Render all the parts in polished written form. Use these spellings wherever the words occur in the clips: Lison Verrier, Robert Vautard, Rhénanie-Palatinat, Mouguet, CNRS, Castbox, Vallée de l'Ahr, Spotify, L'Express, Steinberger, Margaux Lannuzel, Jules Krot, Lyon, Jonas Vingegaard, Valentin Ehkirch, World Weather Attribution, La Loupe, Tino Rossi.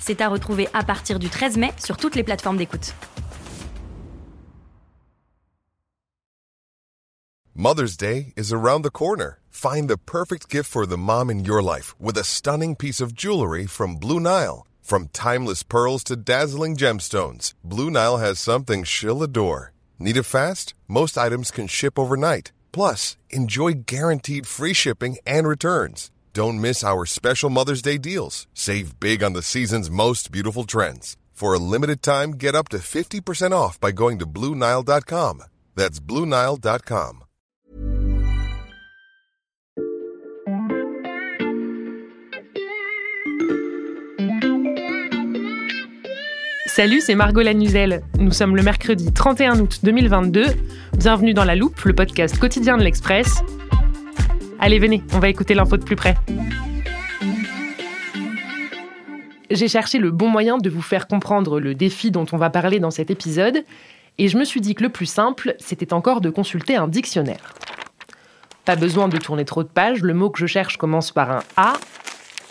C'est à retrouver à partir du 13 mai sur toutes les plateformes d'écoute. Mother's Day is around the corner. Find the perfect gift for the mom in your life with a stunning piece of jewelry from Blue Nile. From timeless pearls to dazzling gemstones, Blue Nile has something she'll adore. Need it fast? Most items can ship overnight. Plus, enjoy guaranteed free shipping and returns. Don't miss our special Mother's Day deals. Save big on the season's most beautiful trends. For a limited time, get up to 50% off by going to BlueNile.com. That's BlueNile.com. Salut, c'est Margaux Lannuzel. Nous sommes le mercredi 31 août 2022. Bienvenue dans La Loupe, le podcast quotidien de l'Express. Allez, venez, on va écouter l'info de plus près. J'ai cherché le bon moyen de vous faire comprendre le défi dont on va parler dans cet épisode, et je me suis dit que le plus simple, c'était encore de consulter un dictionnaire. Pas besoin de tourner trop de pages, le mot que je cherche commence par un A.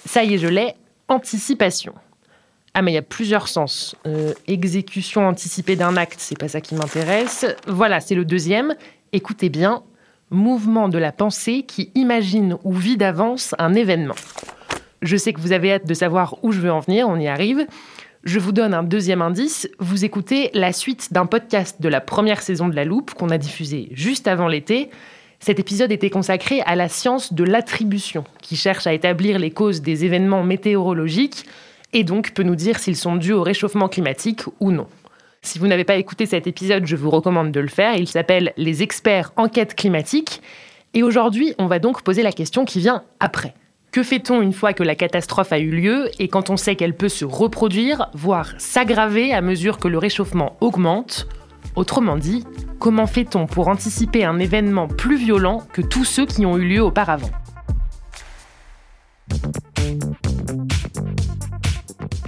Ça y est, je l'ai, anticipation. Ah, mais il y a plusieurs sens. Exécution anticipée d'un acte, c'est pas ça qui m'intéresse. Voilà, c'est le deuxième. Écoutez bien, mouvement de la pensée qui imagine ou vit d'avance un événement. Je sais que vous avez hâte de savoir où je veux en venir, on y arrive. Je vous donne un deuxième indice. Vous écoutez la suite d'un podcast de la première saison de La Loupe qu'on a diffusé juste avant l'été. Cet épisode était consacré à la science de l'attribution, qui cherche à établir les causes des événements météorologiques et donc peut nous dire s'ils sont dus au réchauffement climatique ou non. Si vous n'avez pas écouté cet épisode, je vous recommande de le faire. Il s'appelle « Les experts enquête climatique ». Et aujourd'hui, on va donc poser la question qui vient après. Que fait-on une fois que la catastrophe a eu lieu et quand on sait qu'elle peut se reproduire, voire s'aggraver à mesure que le réchauffement augmente ? Autrement dit, comment fait-on pour anticiper un événement plus violent que tous ceux qui ont eu lieu auparavant ?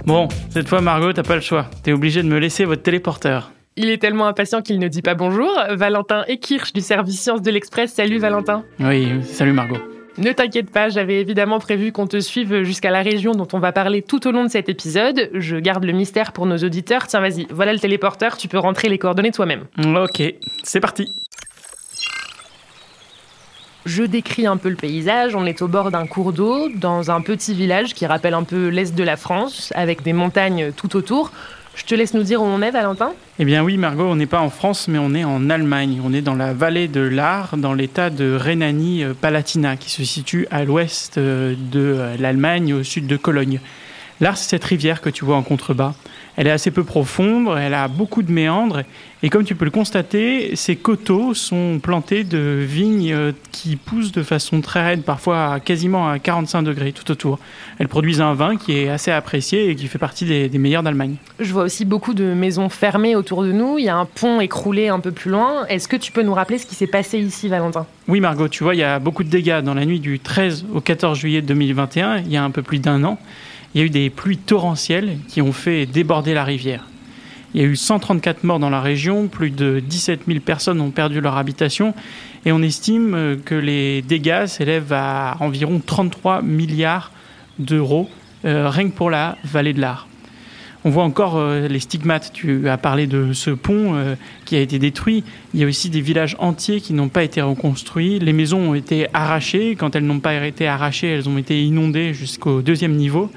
Bon, cette fois, Margaux, t'as pas le choix. T'es obligé de me laisser votre téléporteur. Il est tellement impatient qu'il ne dit pas bonjour. Valentin Ehkirch du service Sciences de l'Express. Salut, Valentin. Oui, salut, Margaux. Ne t'inquiète pas, j'avais évidemment prévu qu'on te suive jusqu'à la région dont on va parler tout au long de cet épisode. Je garde le mystère pour nos auditeurs. Tiens, vas-y, voilà le téléporteur, tu peux rentrer les coordonnées toi-même. Ok, c'est parti. Je décris un peu le paysage, on est au bord d'un cours d'eau, dans un petit village qui rappelle un peu l'est de la France, avec des montagnes tout autour. Je te laisse nous dire où on est, Valentin ? Eh bien oui, Margaux, on n'est pas en France, mais on est en Allemagne. On est dans la vallée de l'Ahr, dans l'état de Rhénanie-Palatinat, qui se situe à l'ouest de l'Allemagne, au sud de Cologne. L'Ahr, c'est cette rivière que tu vois en contrebas. Elle est assez peu profonde, elle a beaucoup de méandres. Et comme tu peux le constater, ces coteaux sont plantés de vignes qui poussent de façon très raide, parfois quasiment à 45 degrés tout autour. Elles produisent un vin qui est assez apprécié et qui fait partie des meilleurs d'Allemagne. Je vois aussi beaucoup de maisons fermées autour de nous. Il y a un pont écroulé un peu plus loin. Est-ce que tu peux nous rappeler ce qui s'est passé ici, Valentin ? Oui, Margaux, tu vois, il y a beaucoup de dégâts. Dans la nuit du 13 au 14 juillet 2021, il y a un peu plus d'1 an, il y a eu des pluies torrentielles qui ont fait déborder la rivière. Il y a eu 134 morts dans la région, plus de 17 000 personnes ont perdu leur habitation et on estime que les dégâts s'élèvent à environ 33 milliards d'euros, rien que pour la vallée de l'Ahr. On voit encore les stigmates, tu as parlé de ce pont qui a été détruit, il y a aussi des villages entiers qui n'ont pas été reconstruits, les maisons ont été arrachées, quand elles n'ont pas été arrachées, elles ont été inondées jusqu'au 2e niveau.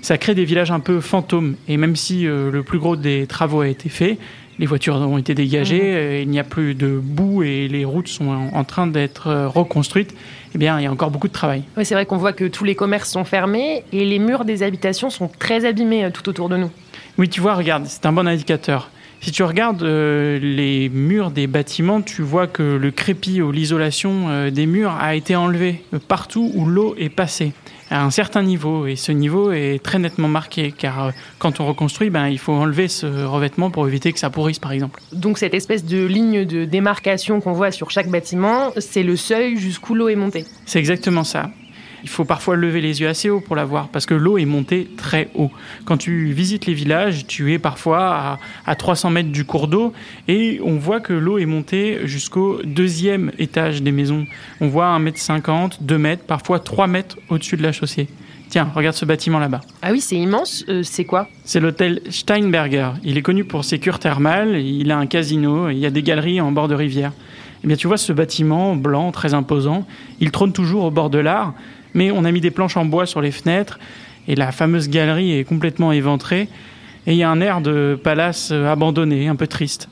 Ça crée des villages un peu fantômes, et même si le plus gros des travaux a été fait, les voitures ont été dégagées, il n'y a plus de boue et les routes sont en train d'être reconstruites. Eh bien, il y a encore beaucoup de travail. Oui, c'est vrai qu'on voit que tous les commerces sont fermés et les murs des habitations sont très abîmés tout autour de nous. Oui, tu vois, regarde, c'est un bon indicateur. Si tu regardes les murs des bâtiments, tu vois que le crépi ou l'isolation des murs a été enlevé partout où l'eau est passée. à un certain niveau. Et ce niveau est très nettement marqué, car quand on reconstruit, il faut enlever ce revêtement pour éviter que ça pourrisse, par exemple. Donc cette espèce de ligne de démarcation qu'on voit sur chaque bâtiment, c'est le seuil jusqu'où l'eau est montée. C'est exactement ça. Il faut parfois lever les yeux assez haut pour la voir, parce que l'eau est montée très haut. Quand tu visites les villages, tu es parfois à 300 mètres du cours d'eau, et on voit que l'eau est montée jusqu'au deuxième étage des maisons. On voit 1,50 m, 2 mètres, parfois 3 mètres au-dessus de la chaussée. Tiens, regarde ce bâtiment là-bas. Ah oui, c'est immense. C'est quoi ? C'est l'hôtel Steinberger. Il est connu pour ses cures thermales, il a un casino, il y a des galeries en bord de rivière. Eh bien, tu vois ce bâtiment blanc, très imposant, il trône toujours au bord de l'Ahr, mais on a mis des planches en bois sur les fenêtres et la fameuse galerie est complètement éventrée et il y a un air de palace abandonné, un peu triste.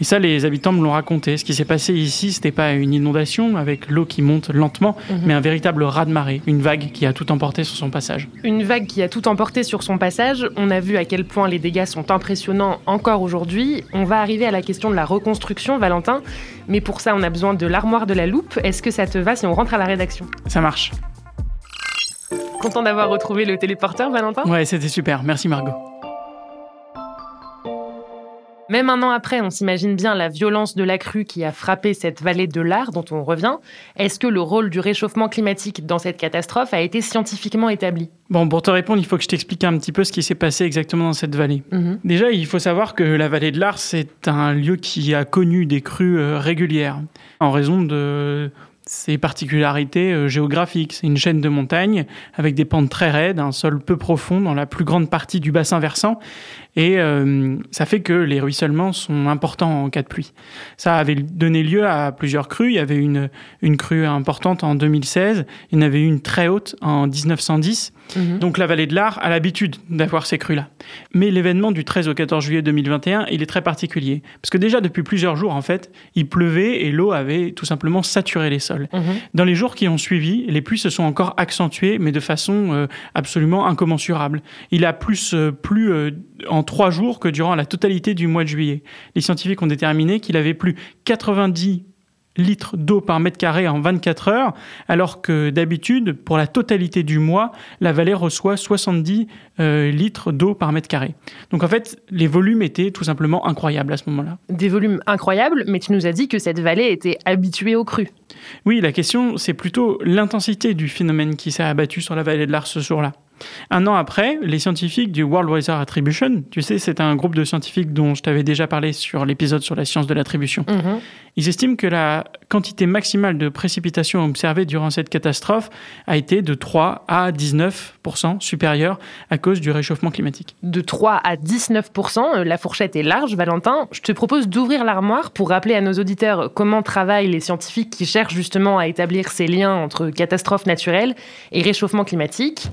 Et ça, les habitants me l'ont raconté. Ce qui s'est passé ici, c'était pas une inondation avec l'eau qui monte lentement, mais un véritable raz-de-marée, une vague qui a tout emporté sur son passage. Une vague qui a tout emporté sur son passage. On a vu à quel point les dégâts sont impressionnants encore aujourd'hui. On va arriver à la question de la reconstruction, Valentin. Mais pour ça, on a besoin de l'armoire de la Loupe. Est-ce que ça te va si on rentre à la rédaction ? Ça marche. Content d'avoir retrouvé le téléporteur, Valentin ? Ouais, c'était super. Merci, Margot. Même un an après, on s'imagine bien la violence de la crue qui a frappé cette vallée de l'Ahr dont on revient. Est-ce que le rôle du réchauffement climatique dans cette catastrophe a été scientifiquement établi ? Bon, pour te répondre, il faut que je t'explique un petit peu ce qui s'est passé exactement dans cette vallée. Déjà, il faut savoir que la vallée de l'Ahr, c'est un lieu qui a connu des crues régulières en raison de ses particularités géographiques. C'est une chaîne de montagnes avec des pentes très raides, un sol peu profond dans la plus grande partie du bassin versant. Et ça fait que les ruissellements sont importants en cas de pluie. Ça avait donné lieu à plusieurs crues. Il y avait une crue importante en 2016. Il y en avait une très haute en 1910. Donc la vallée de l'Ahr a l'habitude d'avoir ces crues-là. Mais l'événement du 13 au 14 juillet 2021, il est très particulier. Parce que déjà, depuis plusieurs jours, en fait, il pleuvait et l'eau avait tout simplement saturé les sols. Dans les jours qui ont suivi, les pluies se sont encore accentuées, mais de façon absolument incommensurable. Il a plus plu en 3 jours que durant la totalité du mois de juillet. Les scientifiques ont déterminé qu'il avait plu 90 litres d'eau par mètre carré en 24 heures, alors que d'habitude, pour la totalité du mois, la vallée reçoit 70 litres d'eau par mètre carré. Donc en fait, les volumes étaient tout simplement incroyables à ce moment-là. Des volumes incroyables, mais tu nous as dit que cette vallée était habituée aux crues. Oui, la question, c'est plutôt l'intensité du phénomène qui s'est abattu sur la vallée de l'Ahr ce jour-là. Un an après, les scientifiques du World Weather Attribution, tu sais, c'est un groupe de scientifiques dont je t'avais déjà parlé sur l'épisode sur la science de l'attribution. Ils estiment que la quantité maximale de précipitations observées durant cette catastrophe a été de 3 à 19% supérieure à cause du réchauffement climatique. De 3 à 19%, la fourchette est large, Valentin. Je te propose d'ouvrir l'armoire pour rappeler à nos auditeurs comment travaillent les scientifiques qui cherchent justement à établir ces liens entre catastrophes naturelles et réchauffement climatique.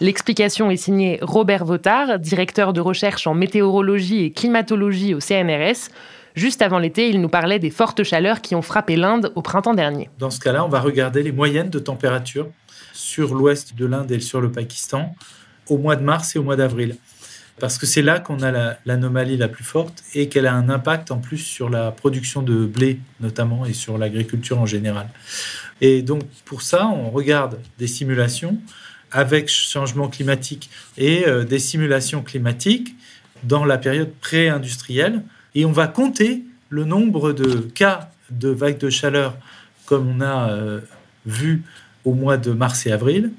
L'explication est signée Robert Vautard, directeur de recherche en météorologie et climatologie au CNRS. Juste avant l'été, il nous parlait des fortes chaleurs qui ont frappé l'Inde au printemps dernier. Dans ce cas-là, on va regarder les moyennes de température sur l'ouest de l'Inde et sur le Pakistan au mois de mars et au mois d'avril. Parce que c'est là qu'on a l'anomalie la plus forte et qu'elle a un impact en plus sur la production de blé notamment et sur l'agriculture en général. Et donc pour ça, on regarde des simulations avec changement climatique et des simulations climatiques dans la période pré-industrielle. Et on va compter le nombre de cas de vagues de chaleur comme on a vu au mois de mars et avril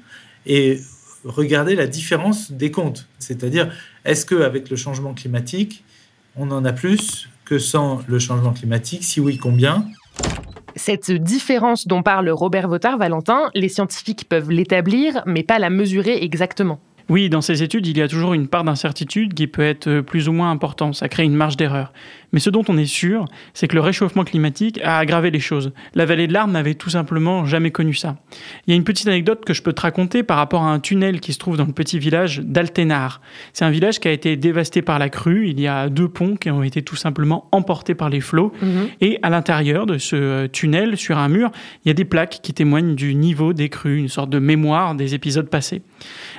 et regarder la différence des comptes. C'est-à-dire, est-ce qu'avec le changement climatique, on en a plus que sans le changement climatique ? Si oui, combien ? Cette différence dont parle Robert Vautard, Valentin, les scientifiques peuvent l'établir, mais pas la mesurer exactement. Oui, dans ces études, il y a toujours une part d'incertitude qui peut être plus ou moins importante. Ça crée une marge d'erreur. Mais ce dont on est sûr, c'est que le réchauffement climatique a aggravé les choses. La vallée de l'Ahr n'avait tout simplement jamais connu ça. Il y a une petite anecdote que je peux te raconter par rapport à un tunnel qui se trouve dans le petit village d'Altenar. C'est un village qui a été dévasté par la crue. Il y a 2 ponts qui ont été tout simplement emportés par les flots. Et à l'intérieur de ce tunnel, sur un mur, il y a des plaques qui témoignent du niveau des crues, une sorte de mémoire des épisodes passés.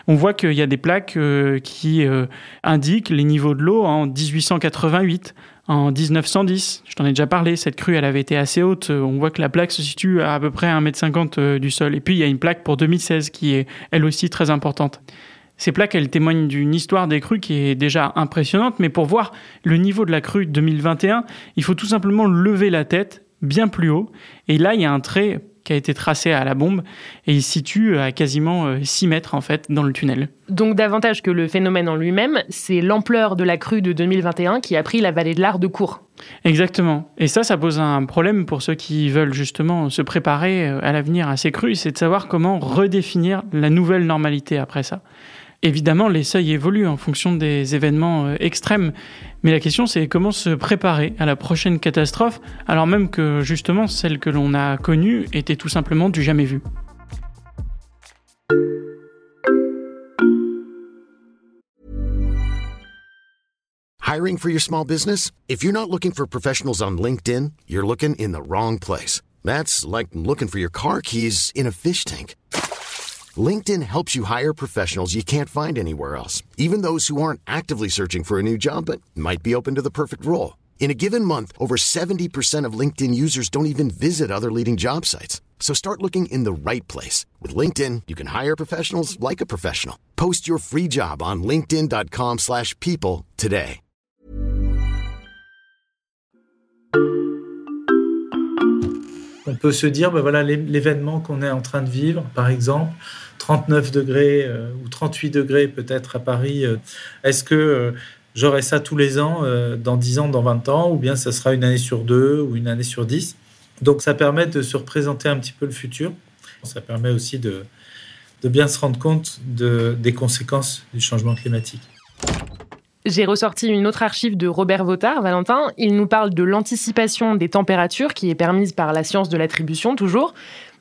On voit qu'il y a des plaques qui indiquent les niveaux de l'eau en 1888, En 1910, je t'en ai déjà parlé, cette crue elle avait été assez haute, on voit que la plaque se situe à peu près à 1,50 m du sol. Et puis il y a une plaque pour 2016 qui est elle aussi très importante. Ces plaques, elles témoignent d'une histoire des crues qui est déjà impressionnante, mais pour voir le niveau de la crue 2021, il faut tout simplement lever la tête bien plus haut. Et là, il y a un trait qui a été tracé à la bombe et il se situe à quasiment 6 mètres en fait dans le tunnel. Donc davantage que le phénomène en lui-même, c'est l'ampleur de la crue de 2021 qui a pris la vallée de l'Ahr de court. Exactement. Et ça pose un problème pour ceux qui veulent justement se préparer à l'avenir à ces crues, c'est de savoir comment redéfinir la nouvelle normalité après ça. Évidemment, les seuils évoluent en fonction des événements extrêmes, mais la question c'est comment se préparer à la prochaine catastrophe, alors même que justement celle que l'on a connue était tout simplement du jamais vu. Hiring for your small business? If you're not looking for professionals on LinkedIn, you're looking in the wrong place. That's like looking for your car keys in a fish tank. LinkedIn helps you hire professionals you can't find anywhere else, even those who aren't actively searching for a new job but might be open to the perfect role. In a given month, over 70% of LinkedIn users don't even visit other leading job sites. So start looking in the right place. With LinkedIn, you can hire professionals like a professional. Post your free job on linkedin.com/people today. On peut se dire, ben voilà, l'événement qu'on est en train de vivre, par exemple, 39 degrés ou 38 degrés peut-être à Paris, est-ce que j'aurai ça tous les ans, dans 10 ans, dans 20 ans, ou bien ça sera une année sur 2 ou une année sur 10 ? Donc ça permet de se représenter un petit peu le futur. Ça permet aussi de bien se rendre compte des conséquences du changement climatique. J'ai ressorti une autre archive de Robert Vautard, Valentin. Il nous parle de l'anticipation des températures qui est permise par la science de l'attribution, toujours.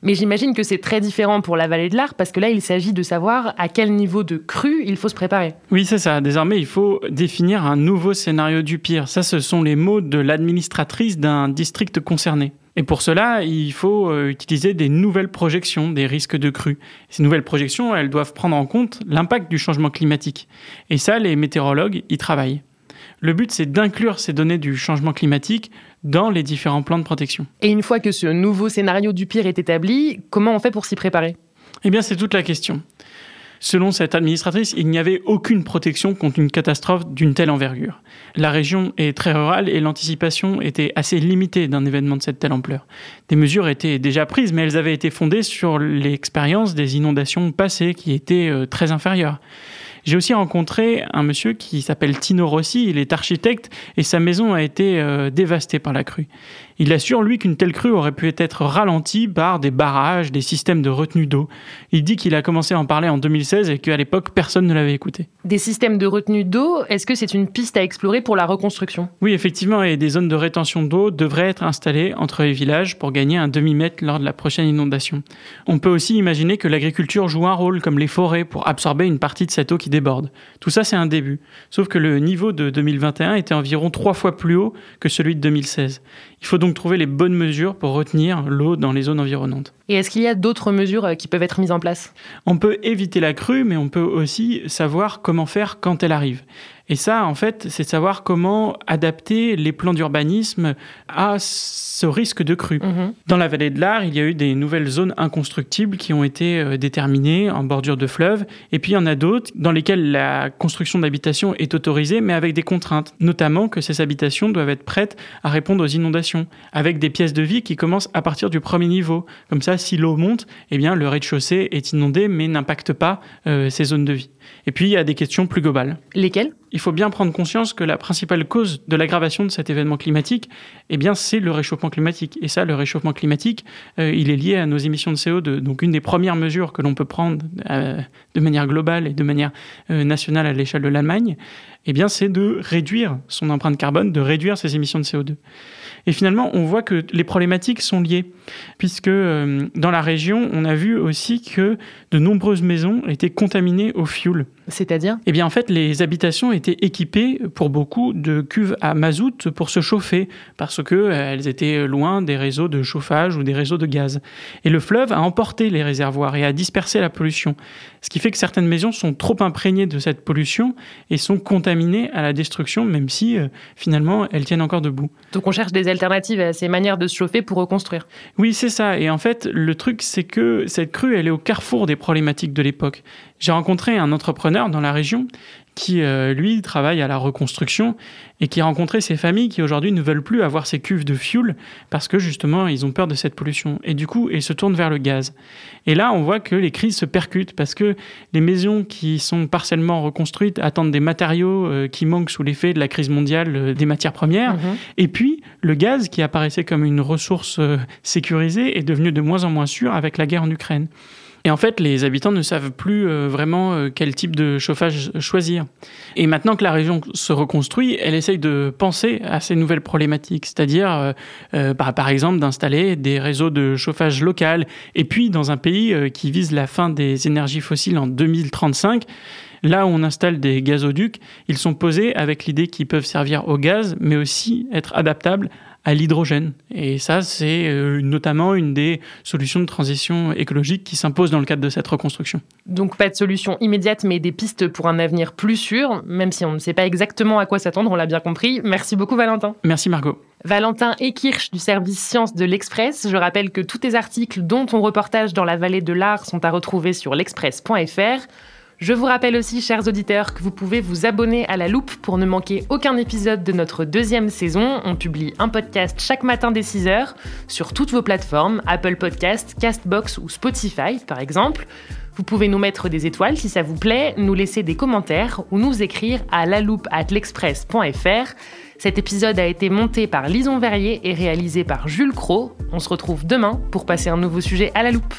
Mais j'imagine que c'est très différent pour la vallée de l'Ahr parce que là, il s'agit de savoir à quel niveau de crue il faut se préparer. Oui, c'est ça. Désormais, il faut définir un nouveau scénario du pire. Ça, ce sont les mots de l'administratrice d'un district concerné. Et pour cela, il faut utiliser des nouvelles projections des risques de crue. Ces nouvelles projections, elles doivent prendre en compte l'impact du changement climatique. Et ça, les météorologues y travaillent. Le but, c'est d'inclure ces données du changement climatique dans les différents plans de protection. Et une fois que ce nouveau scénario du pire est établi, comment on fait pour s'y préparer ? Eh bien, c'est toute la question. Selon cette administratrice, il n'y avait aucune protection contre une catastrophe d'une telle envergure. La région est très rurale et l'anticipation était assez limitée d'un événement de cette telle ampleur. Des mesures étaient déjà prises, mais elles avaient été fondées sur l'expérience des inondations passées qui étaient très inférieures. J'ai aussi rencontré un monsieur qui s'appelle Tino Rossi, il est architecte et sa maison a été dévastée par la crue. Il assure, lui, qu'une telle crue aurait pu être ralentie par des barrages, des systèmes de retenue d'eau. Il dit qu'il a commencé à en parler en 2016 et qu'à l'époque, personne ne l'avait écouté. Des systèmes de retenue d'eau, est-ce que c'est une piste à explorer pour la reconstruction ? Oui, effectivement, et des zones de rétention d'eau devraient être installées entre les villages pour gagner un demi-mètre lors de la prochaine inondation. On peut aussi imaginer que l'agriculture joue un rôle, comme les forêts, pour absorber une partie de cette eau qui déborde. Tout ça, c'est un début. Sauf que le niveau de 2021 était environ 3 fois plus haut que celui de 2016. Il faut donc trouver les bonnes mesures pour retenir l'eau dans les zones environnantes. Et est-ce qu'il y a d'autres mesures qui peuvent être mises en place ? On peut éviter la crue, mais on peut aussi savoir comment faire quand elle arrive. Et ça, en fait, c'est de savoir comment adapter les plans d'urbanisme à ce risque de crue. Mmh. Dans la vallée de l'Ahr, il y a eu des nouvelles zones inconstructibles qui ont été déterminées en bordure de fleuve. Et puis, il y en a d'autres dans lesquelles la construction d'habitations est autorisée, mais avec des contraintes. Notamment que ces habitations doivent être prêtes à répondre aux inondations, avec des pièces de vie qui commencent à partir du premier niveau. Comme ça, si l'eau monte, eh bien, le rez-de-chaussée est inondé, mais n'impacte pas ces zones de vie. Et puis, il y a des questions plus globales. Lesquelles ? Il faut bien prendre conscience que la principale cause de l'aggravation de cet événement climatique, eh bien, c'est le réchauffement climatique. Et ça, le réchauffement climatique, il est lié à nos émissions de CO2. Donc, une des premières mesures que l'on peut prendre de manière globale et de manière nationale à l'échelle de l'Allemagne, eh bien, c'est de réduire son empreinte carbone, de réduire ses émissions de CO2. Et finalement, on voit que les problématiques sont liées, puisque dans la région, on a vu aussi que de nombreuses maisons étaient contaminées au fioul. C'est-à-dire ? Eh bien, en fait, les habitations étaient équipées pour beaucoup de cuves à mazout pour se chauffer, parce qu'elles étaient loin des réseaux de chauffage ou des réseaux de gaz. Et le fleuve a emporté les réservoirs et a dispersé la pollution. Ce qui fait que certaines maisons sont trop imprégnées de cette pollution et sont contaminées à la destruction, même si finalement elles tiennent encore debout. Donc on cherche des alternatives à ces manières de se chauffer pour reconstruire. Oui, c'est ça. Et en fait, le truc, c'est que cette crue, elle est au carrefour des problématiques de l'époque. J'ai rencontré un entrepreneur dans la région qui, lui, travaille à la reconstruction et qui a rencontré ces familles qui, aujourd'hui, ne veulent plus avoir ces cuves de fioul parce que, justement, ils ont peur de cette pollution. Et du coup, ils se tournent vers le gaz. Et là, on voit que les crises se percutent parce que les maisons qui sont partiellement reconstruites attendent des matériaux qui manquent sous l'effet de la crise mondiale des matières premières. Mmh. Et puis, le gaz, qui apparaissait comme une ressource sécurisée, est devenu de moins en moins sûr avec la guerre en Ukraine. Et en fait, les habitants ne savent plus vraiment quel type de chauffage choisir. Et maintenant que la région se reconstruit, elle essaye de penser à ces nouvelles problématiques, c'est-à-dire, par exemple, d'installer des réseaux de chauffage local. Et puis, dans un pays qui vise la fin des énergies fossiles en 2035, là où on installe des gazoducs, ils sont posés avec l'idée qu'ils peuvent servir au gaz, mais aussi être adaptables à l'hydrogène. Et ça, c'est notamment une des solutions de transition écologique qui s'impose dans le cadre de cette reconstruction. Donc pas de solution immédiate, mais des pistes pour un avenir plus sûr, même si on ne sait pas exactement à quoi s'attendre, on l'a bien compris. Merci beaucoup Valentin. Merci Margot. Valentin Ehkirch du service Sciences de l'Express. Je rappelle que tous tes articles, dont ton reportage dans la Vallée de l'Ahr, sont à retrouver sur l'express.fr. Je vous rappelle aussi, chers auditeurs, que vous pouvez vous abonner à La Loupe pour ne manquer aucun épisode de notre 2e saison. On publie un podcast chaque matin dès 6h sur toutes vos plateformes, Apple Podcasts, Castbox ou Spotify par exemple. Vous pouvez nous mettre des étoiles si ça vous plaît, nous laisser des commentaires ou nous écrire à laloupe@l'express.fr. Cet épisode a été monté par Lison Verrier et réalisé par Jules Krot. On se retrouve demain pour passer un nouveau sujet à La Loupe.